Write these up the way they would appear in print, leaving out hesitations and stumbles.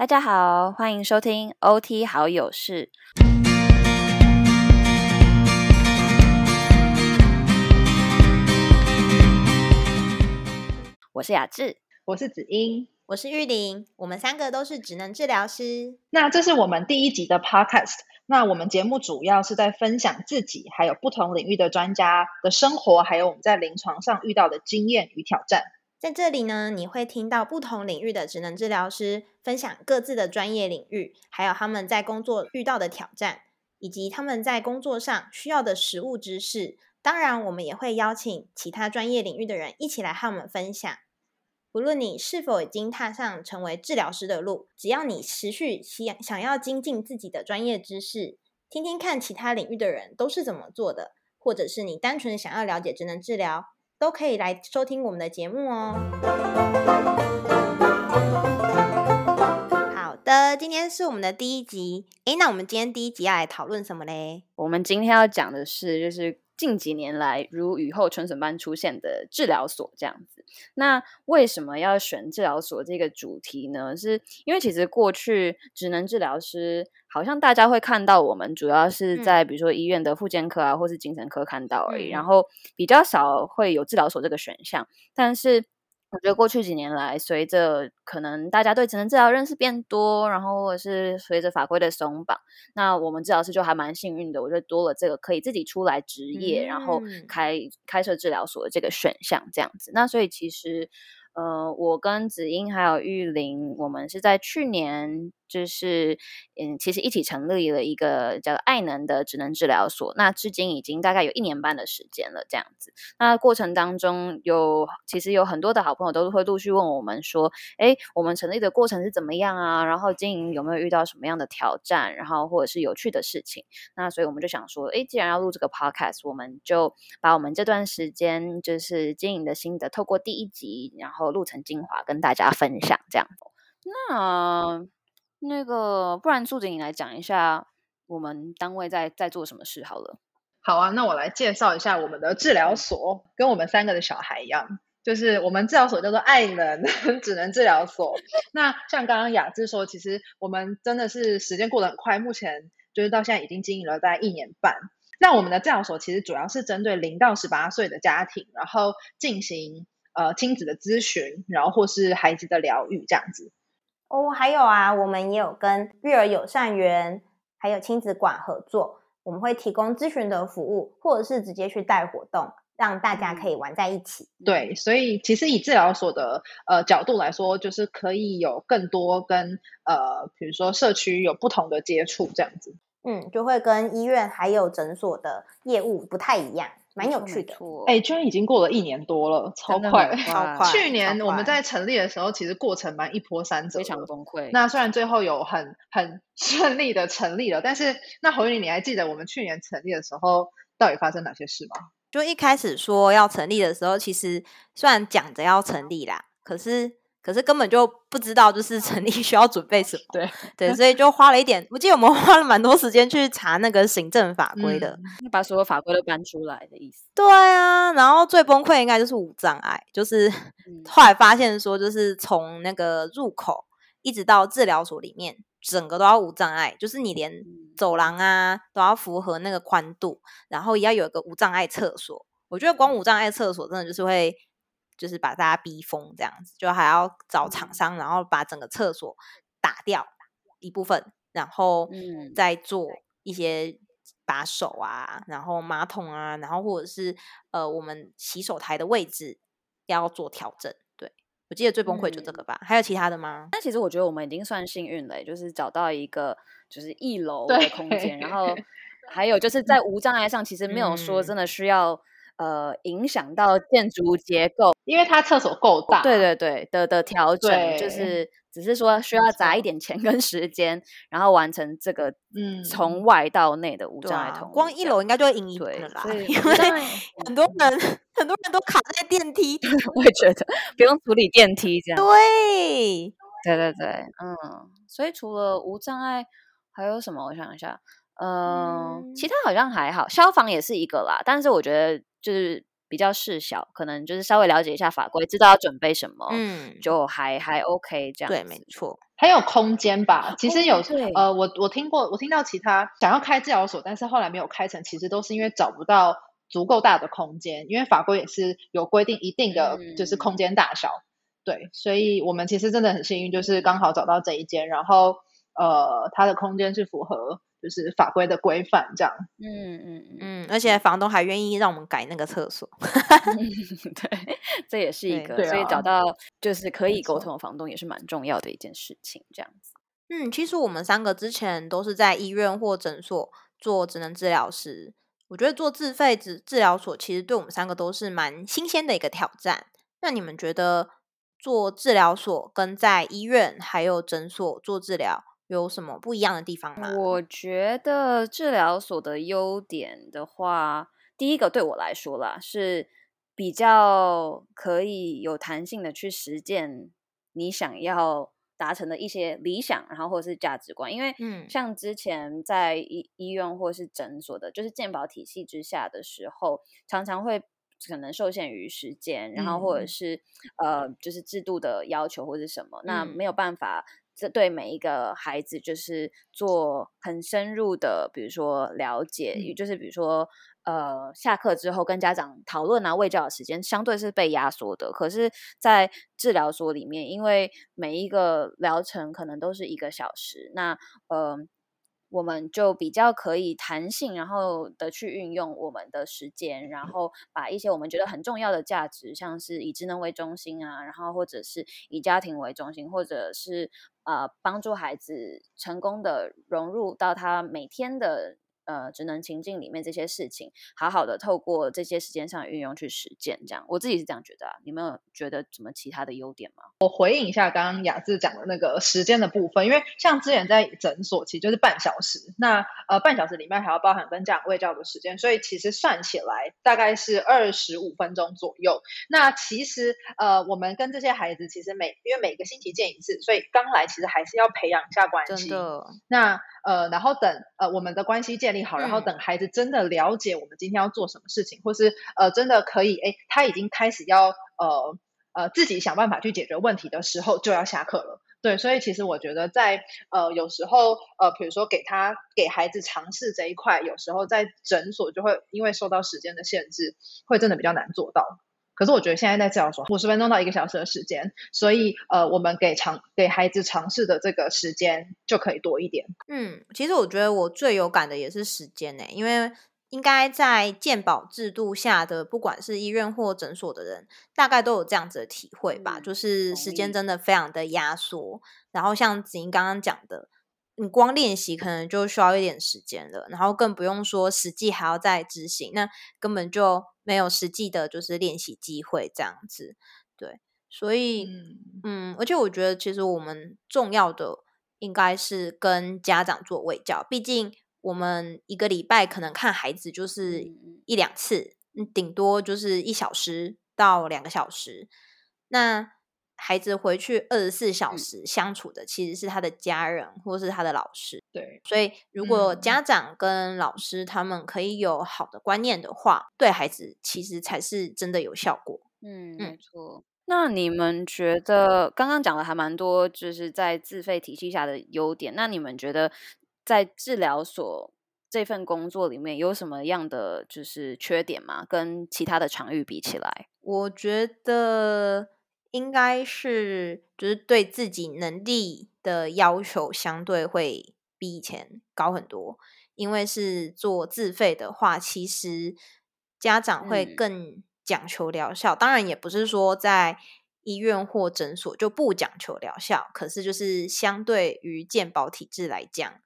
大家好，欢迎收听 OT 好友事。我是雅致，我是子英，我是玉玲，我们三个都是职能治疗师。那这是我们第一集的 podcast， 那我们节目主要是在分享自己还有不同领域的专家的生活，还有我们在临床上遇到的经验与挑战。在这里呢，你会听到不同领域的职能治疗师分享各自的专业领域，还有他们在工作遇到的挑战，以及他们在工作上需要的实务知识。当然，我们也会邀请其他专业领域的人一起来和我们分享。不论你是否已经踏上成为治疗师的路，只要你持续想要精进自己的专业知识，听听看其他领域的人都是怎么做的，或者是你单纯想要了解职能治疗，都可以来收听我们的节目哦。好的，今天是我们的第一集。那我们今天第一集要来讨论什么嘞？我们今天要讲的是，就是近几年来如雨后春笋般出现的治疗所这样子。那为什么要选治疗所这个主题呢？是因为其实过去职能治疗师好像大家会看到我们主要是在比如说医院的复健科啊，或是精神科看到而已，然后比较少会有治疗所这个选项。但是我觉得过去几年来，随着可能大家对职能治疗认识变多，然后或者是随着法规的松绑，那我们治疗师就还蛮幸运的，我觉得多了这个可以自己出来执业，然后开设治疗所的这个选项这样子。那所以其实我跟子英还有玉玲，我们是在去年就是其实一起成立了一个叫爱能的职能治疗所，那至今已经大概有1年半的时间了这样子。那过程当中其实有很多的好朋友都会陆续问我们说，我们成立的过程是怎么样啊，然后经营有没有遇到什么样的挑战，然后或者是有趣的事情。那所以我们就想说，既然要录这个 podcast， 我们就把我们这段时间就是经营的心得透过第一集然后录成精华跟大家分享这样。那个不然素锦你来讲一下我们单位在做什么事好了。好啊，那我来介绍一下我们的治疗所，跟我们3个的小孩一样，就是我们治疗所叫做爱能职能治疗所。那像刚刚雅致说，其实我们真的是时间过得很快，目前就是到现在已经经营了大概1年半。那我们的治疗所其实主要是针对0到18岁的家庭，然后进行亲子的咨询，然后或是孩子的疗愈这样子。还有啊，我们也有跟育儿友善园还有亲子馆合作，我们会提供咨询的服务，或者是直接去带活动，让大家可以玩在一起。对，所以其实以治疗所的角度来说，就是可以有更多跟比如说社区有不同的接触这样子。就会跟医院还有诊所的业务不太一样，蛮有趣的。居然已经过了1年多了，超快。去年我们在成立的时候，其实过程蛮一波三折，非常崩溃。那虽然最后有很顺利的成立了，但是那侯玉玲，你还记得我们去年成立的时候到底发生哪些事吗？就一开始说要成立的时候，其实虽然讲着要成立啦，可是根本就不知道就是成立需要准备什么。对，所以就花了一点，我记得我们花了蛮多时间去查那个行政法规的，把所有法规都搬出来的意思。对啊，然后最崩溃应该就是无障碍，就是后来发现说，就是从那个入口一直到治疗所里面整个都要无障碍，就是你连走廊啊都要符合那个宽度，然后也要有一个无障碍厕所。我觉得光无障碍厕所真的就是会把大家逼疯这样子，就还要找厂商，然后把整个厕所打掉一部分，然后再做一些把手啊，然后马桶啊，然后或者是我们洗手台的位置要做调整。对，我记得最崩溃就这个吧。还有其他的吗？但其实我觉得我们已经算幸运了，就是找到一个就是1楼的空间，然后还有就是在无障碍上其实没有说真的需要影响到建筑结构，因为它厕所够大。对的调整，就是只是说需要砸一点钱跟时间，然后完成这个从外到内的无障碍通路。光1楼应该就会赢一轮了啦，因为很多人都卡在电梯。我也觉得不用处理电梯这样。对，所以除了无障碍还有什么？我想一下，其他好像还好，消防也是一个啦，但是我觉得就是比较事小，可能就是稍微了解一下法规，知道要准备什么，就还 OK 这样子。对，没错。还有空间吧，其实有、我听到其他想要开治疗所，但是后来没有开成，其实都是因为找不到足够大的空间，因为法规也是有规定一定的就是空间大小。对，所以我们其实真的很幸运，就是刚好找到这一间，然后它的空间是符合就是法规的规范这样。而且房东还愿意让我们改那个厕所。对，这也是一个，所以找到就是可以沟通的房东也是蛮重要的一件事情这样子。其实我们三个之前都是在医院或诊所做职能治疗师，我觉得做自费治疗所其实对我们三个都是蛮新鲜的一个挑战。那你们觉得做治疗所跟在医院还有诊所做治疗有什么不一样的地方吗？我觉得治疗所的优点的话，第一个对我来说啦，是比较可以有弹性的去实践你想要达成的一些理想，然后或者是价值观。因为像之前在医院或是诊所的，就是健保体系之下的时候，常常会可能受限于时间，然后或者是就是制度的要求或者什么，那没有办法对每一个孩子就是做很深入的比如说了解，就是比如说下课之后跟家长讨论啊，卫教的时间相对是被压缩的。可是在治疗所里面，因为每一个疗程可能都是1个小时，那我们就比较可以弹性，然后的去运用我们的时间，然后把一些我们觉得很重要的价值，像是以职能为中心啊，然后或者是以家庭为中心，或者是帮助孩子成功的融入到他每天的职能情境里面，这些事情好好的透过这些时间上的运用去实践这样。我自己是这样觉得啊，你们有觉得什么其他的优点吗？我回应一下刚刚雅致讲的那个时间的部分，因为像之前在诊所其实就是半小时，那半小时里面还要包含跟家长卫教的时间，所以其实算起来大概是25分钟左右。那其实我们跟这些孩子其实因为每个星期见一次，所以刚来其实还是要培养一下关系。真的。那然后等我们的关系建立好，然后等孩子真的了解我们今天要做什么事情，或是真的可以他已经开始要自己想办法去解决问题的时候，就要下课了。对，所以其实我觉得在有时候比如说给孩子尝试这一块，有时候在诊所就会因为受到时间的限制，会真的比较难做到。可是我觉得现在在治疗所50分钟到1个小时的时间，所以我们给孩子尝试的这个时间就可以多一点。其实我觉得我最有感的也是时间耶，因为应该在健保制度下的不管是医院或诊所的人大概都有这样子的体会吧，就是时间真的非常的压缩，然后像子瑩刚刚讲的，你光练习可能就需要一点时间了，然后更不用说实际还要再执行，那根本就没有实际的就是练习机会这样子。对，所以而且我觉得其实我们重要的应该是跟家长做卫教，毕竟我们1个礼拜可能看孩子就是1-2次，顶多就是1小时到2个小时，那孩子回去24小时相处的其实是他的家人或是他的老师。对，所以如果家长跟老师他们可以有好的观念的话，对孩子其实才是真的有效果。没错。那你们觉得刚刚讲的还蛮多就是在自费体系下的优点，那你们觉得在治疗所这份工作里面有什么样的就是缺点吗？跟其他的场域比起来，我觉得应该是就是对自己能力的要求相对会比以前高很多，因为是做自费的话，其实家长会更讲求疗效，当然也不是说在医院或诊所就不讲求疗效，可是就是相对于健保体制来讲，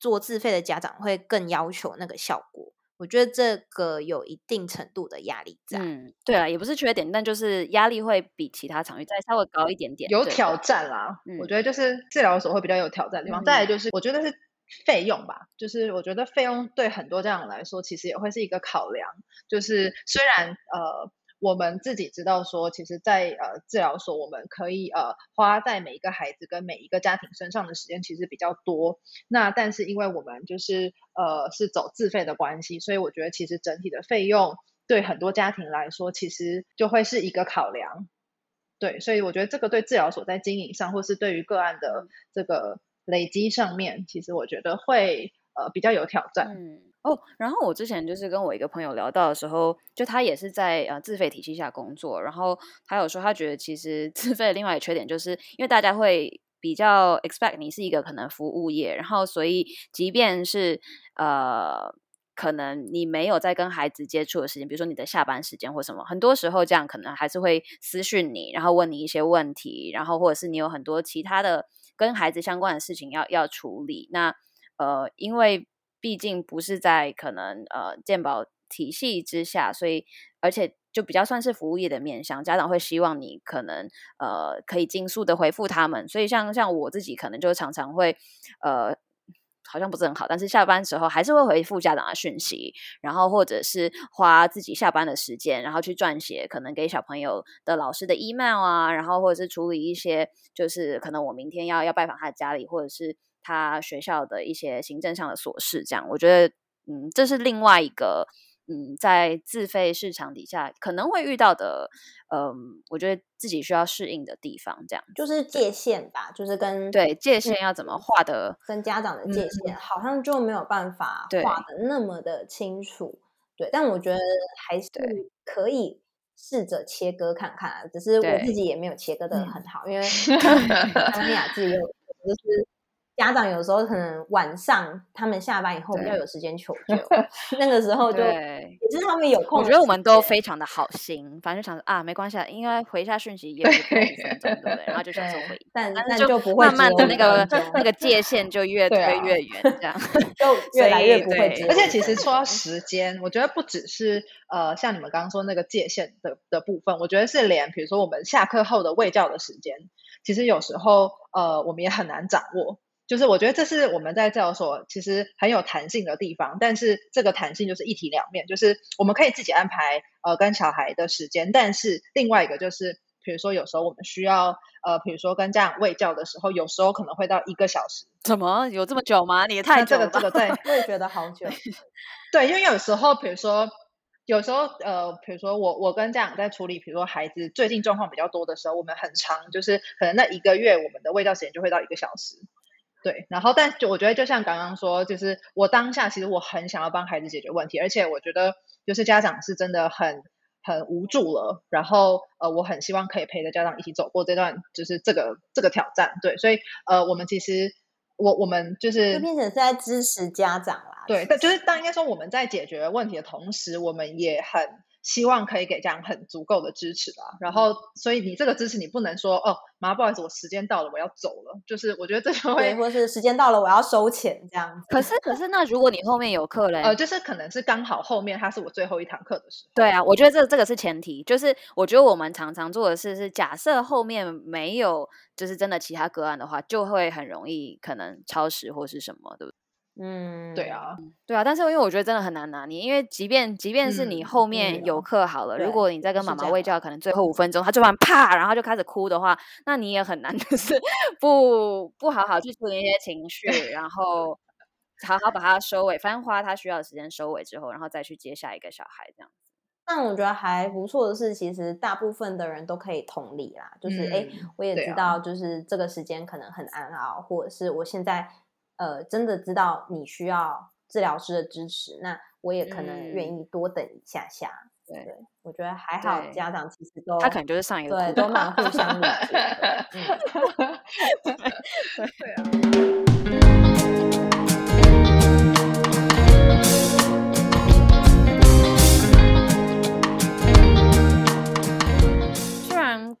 做自费的家长会更要求那个效果。我觉得这个有一定程度的压力在。对啊，也不是缺点，但就是压力会比其他场域再稍微高一点点，有挑战啦。我觉得就是治疗所会比较有挑战的地方。再来就是我觉得是费用吧，就是我觉得费用对很多家长来说其实也会是一个考量，就是虽然我们自己知道说其实在治疗所我们可以花在每一个孩子跟每一个家庭身上的时间其实比较多，那但是因为我们就是是走自费的关系，所以我觉得其实整体的费用对很多家庭来说其实就会是一个考量。对，所以我觉得这个对治疗所在经营上或是对于个案的这个累积上面，其实我觉得会比较有挑战。然后我之前就是跟我一个朋友聊到的时候，就他也是在自费体系下工作，然后他有说他觉得其实自费的另外一个缺点就是因为大家会比较 expect 你是一个可能服务业，然后所以即便是可能你没有在跟孩子接触的时间，比如说你的下班时间或什么，很多时候这样可能还是会私讯你，然后问你一些问题，然后或者是你有很多其他的跟孩子相关的事情要处理。那因为毕竟不是在可能健保体系之下，所以而且就比较算是服务业的面向，家长会希望你可能可以尽速的回复他们。所以像我自己可能就常常会好像不是很好，但是下班时候还是会回复家长的讯息，然后或者是花自己下班的时间，然后去撰写可能给小朋友的老师的 email 啊，然后或者是处理一些就是可能我明天要拜访他的家里或者是他学校的一些行政上的琐事。这样我觉得这是另外一个在自费市场底下可能会遇到的我觉得自己需要适应的地方。这样就是界限吧，就是跟对界限要怎么画的，跟家长的界限好像就没有办法画的那么的清楚。 对，但我觉得还是可以试着切割看看只是我自己也没有切割的很好因为张雅自己有就是家长有时候可能晚上他们下班以后比较有时间求救那个时候就也是他们有空，我觉得我们都非常的好心，反正想说啊没关系应该回一下讯息也不过5分钟对不对，然后就想说回但就不会慢慢的那个界限就越推越远这样就越来越不会而且其实说到时间我觉得不只是像你们刚刚说那个界限 的部分，我觉得是连比如说我们下课后的卫教的时间其实有时候我们也很难掌握，就是我觉得这是我们在治疗所其实很有弹性的地方，但是这个弹性就是一体两面，就是我们可以自己安排跟小孩的时间，但是另外一个就是比如说有时候我们需要比如说跟家长卫教的时候有时候可能会到1个小时。怎么有这么久吗？你也太久了吧。我也觉得好久对，因为有时候比如说比如说我跟家长在处理比如说孩子最近状况比较多的时候，我们很长就是可能那1个月我们的卫教时间就会到1个小时。对，然后但就我觉得就像刚刚说，就是我当下其实我很想要帮孩子解决问题，而且我觉得就是家长是真的很无助了，然后我很希望可以陪着家长一起走过这段就是这个挑战。对，所以我们其实我们就变成是在支持家长啦。对，但就是当应该说我们在解决问题的同时，我们也很希望可以给家长很足够的支持啦。然后所以你这个支持你不能说妈不好意思我时间到了我要走了，就是我觉得这就会或是时间到了我要收钱这样子。可是那如果你后面有课嘞就是可能是刚好后面它是我最后一堂课的时候。对啊，我觉得这个是前提，就是我觉得我们常常做的事是假设后面没有就是真的其他个案的话就会很容易可能超时或是什么，对不对？对啊，但是因为我觉得真的很难拿捏，因为即便是你后面有课好了，如果你在跟妈妈卫教可能最后5分钟她突然啪然后就开始哭的话，那你也很难就是不好好去处理一些情绪然后好好把它收尾，反正花她需要的时间收尾之后然后再去接下一个小孩这样。但我觉得还不错的是其实大部分的人都可以同理啦，就是我也知道就是这个时间可能很难熬，或者是我现在真的知道你需要治疗师的支持，那我也可能愿意多等一下下。对，我觉得还好家长其实都他可能就是上一个对都蛮互相理解的对啊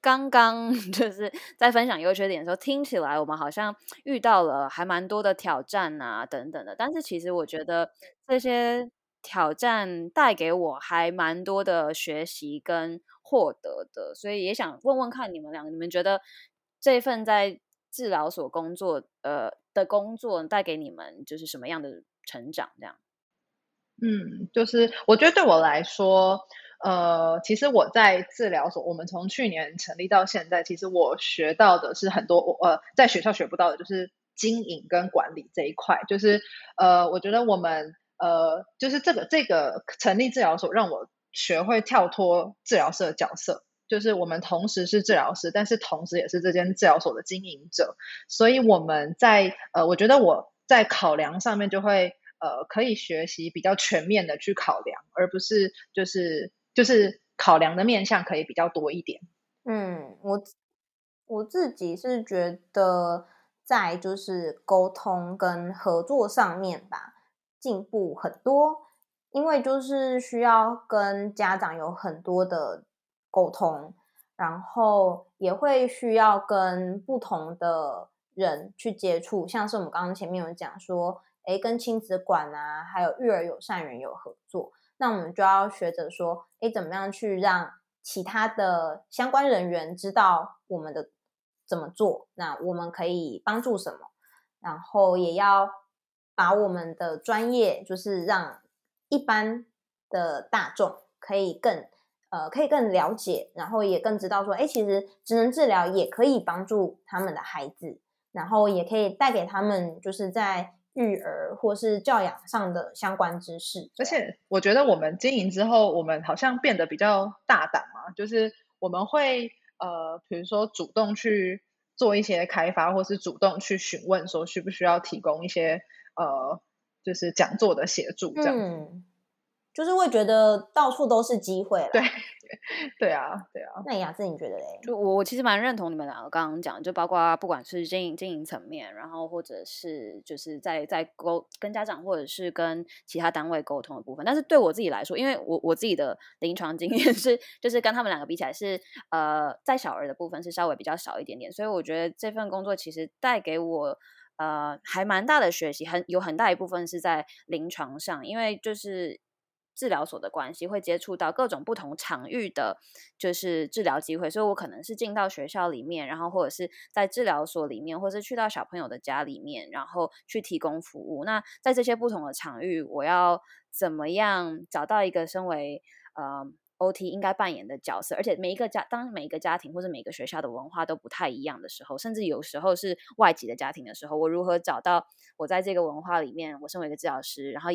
刚刚就是在分享优缺点的时候听起来我们好像遇到了还蛮多的挑战啊等等的，但是其实我觉得这些挑战带给我还蛮多的学习跟获得的，所以也想问问看你们两个，你们觉得这份在治疗所工作的工作带给你们就是什么样的成长这样？就是我觉得对我来说其实我在治疗所我们从去年成立到现在，其实我学到的是很多在学校学不到的，就是经营跟管理这一块。就是我觉得我们就是这个成立治疗所让我学会跳脱治疗师的角色，就是我们同时是治疗师，但是同时也是这间治疗所的经营者，所以我们在我觉得我在考量上面就会可以学习比较全面的去考量，而不是就是考量的面向可以比较多一点。嗯，我自己是觉得在就是沟通跟合作上面吧，进步很多，因为就是需要跟家长有很多的沟通，然后也会需要跟不同的人去接触，像是我们刚刚前面有讲说跟亲子馆啊还有育儿友善人有合作，那我们就要学着说怎么样去让其他的相关人员知道我们的怎么做，那我们可以帮助什么，然后也要把我们的专业就是让一般的大众可以更了解，然后也更知道说其实职能治疗也可以帮助他们的孩子，然后也可以带给他们就是在育儿或是教养上的相关知识。而且我觉得我们经营之后，我们好像变得比较大胆嘛，就是我们会比如说主动去做一些开发，或是主动去询问说需不需要提供一些就是讲座的协助这样子。就是会觉得到处都是机会啦。对啊。那雅致你觉得嘞？就我其实蛮认同你们两个刚刚讲，就包括不管是经营层面，然后或者是就是在跟家长或者是跟其他单位沟通的部分。但是对我自己来说，因为我自己的临床经验是，就是跟他们两个比起来是在小儿的部分是稍微比较少一点点，所以我觉得这份工作其实带给我还蛮大的学习，有很大一部分是在临床上，因为就是治疗所的关系会接触到各种不同场域的就是治疗机会，所以我可能是进到学校里面，然后或者是在治疗所里面，或是去到小朋友的家里面，然后去提供服务。那在这些不同的场域，我要怎么样找到一个身为OT 应该扮演的角色，而且当每一个家庭或者每一个学校的文化都不太一样的时候，甚至有时候是外籍的家庭的时候，我如何找到我在这个文化里面，我身为一个治疗师，然后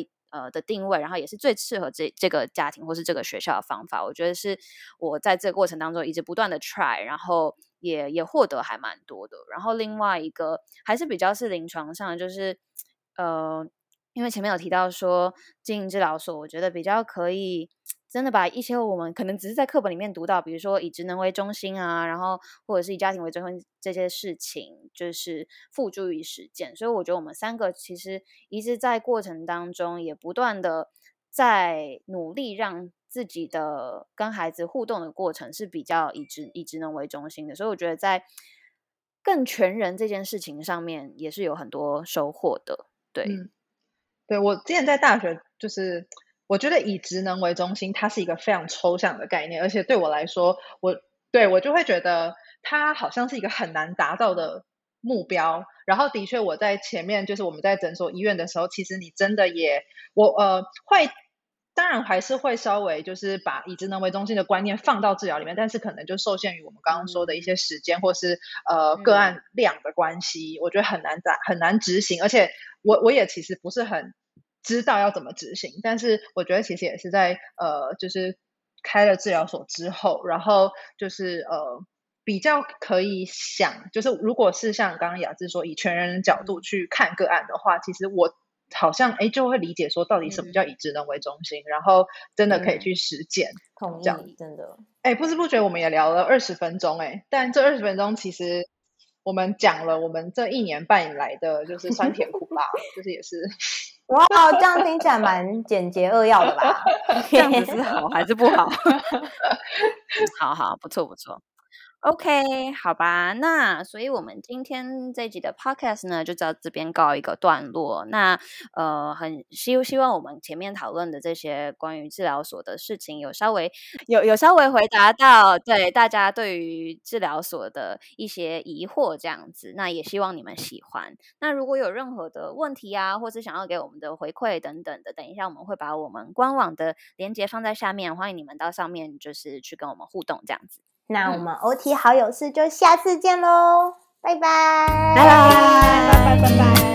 的定位，然后也是最适合这个家庭或是这个学校的方法。我觉得是我在这个过程当中一直不断的 try， 然后也获得还蛮多的。然后另外一个还是比较是临床上，就是因为前面有提到说经营治疗所，我觉得比较可以真的把一些我们可能只是在课本里面读到，比如说以职能为中心啊，然后或者是以家庭为中心这些事情，就是付诸于实践。所以我觉得我们三个其实一直在过程当中也不断的在努力让自己的跟孩子互动的过程是比较以职能为中心的，所以我觉得在更全人这件事情上面也是有很多收获的。对，对，我之前在大学就是我觉得以职能为中心它是一个非常抽象的概念，而且对我来说我就会觉得它好像是一个很难达到的目标。然后的确我在前面就是我们在诊所医院的时候，其实你真的会当然还是会稍微就是把以职能为中心的观念放到治疗里面，但是可能就受限于我们刚刚说的一些时间或是个案量的关系，我觉得很难执行，而且我也其实不是很知道要怎么执行。但是我觉得其实也是在就是开了治疗所之后，然后就是比较可以想，就是如果是像刚刚雅致说以全人角度去看个案的话，其实我好像就会理解说到底什么叫以职能为中心，然后真的可以去实践。同意，真的。不知不觉我们也聊了20分钟，但这20分钟其实我们讲了我们这1年半以来的就是酸甜苦辣，就是也是。哇，这样听起来蛮简洁扼要的吧？这样子是好还是不好？好，不错。OK， 好吧，那所以我们今天这一集的 podcast 呢，就到这边告一个段落。那很希望我们前面讨论的这些关于治疗所的事情，有稍微回答到对大家对于治疗所的一些疑惑这样子。那也希望你们喜欢。那如果有任何的问题啊，或是想要给我们的回馈等等的，等一下我们会把我们官网的连结放在下面，欢迎你们到上面就是去跟我们互动这样子。那我们 OT 好友事就下次见咯，拜拜。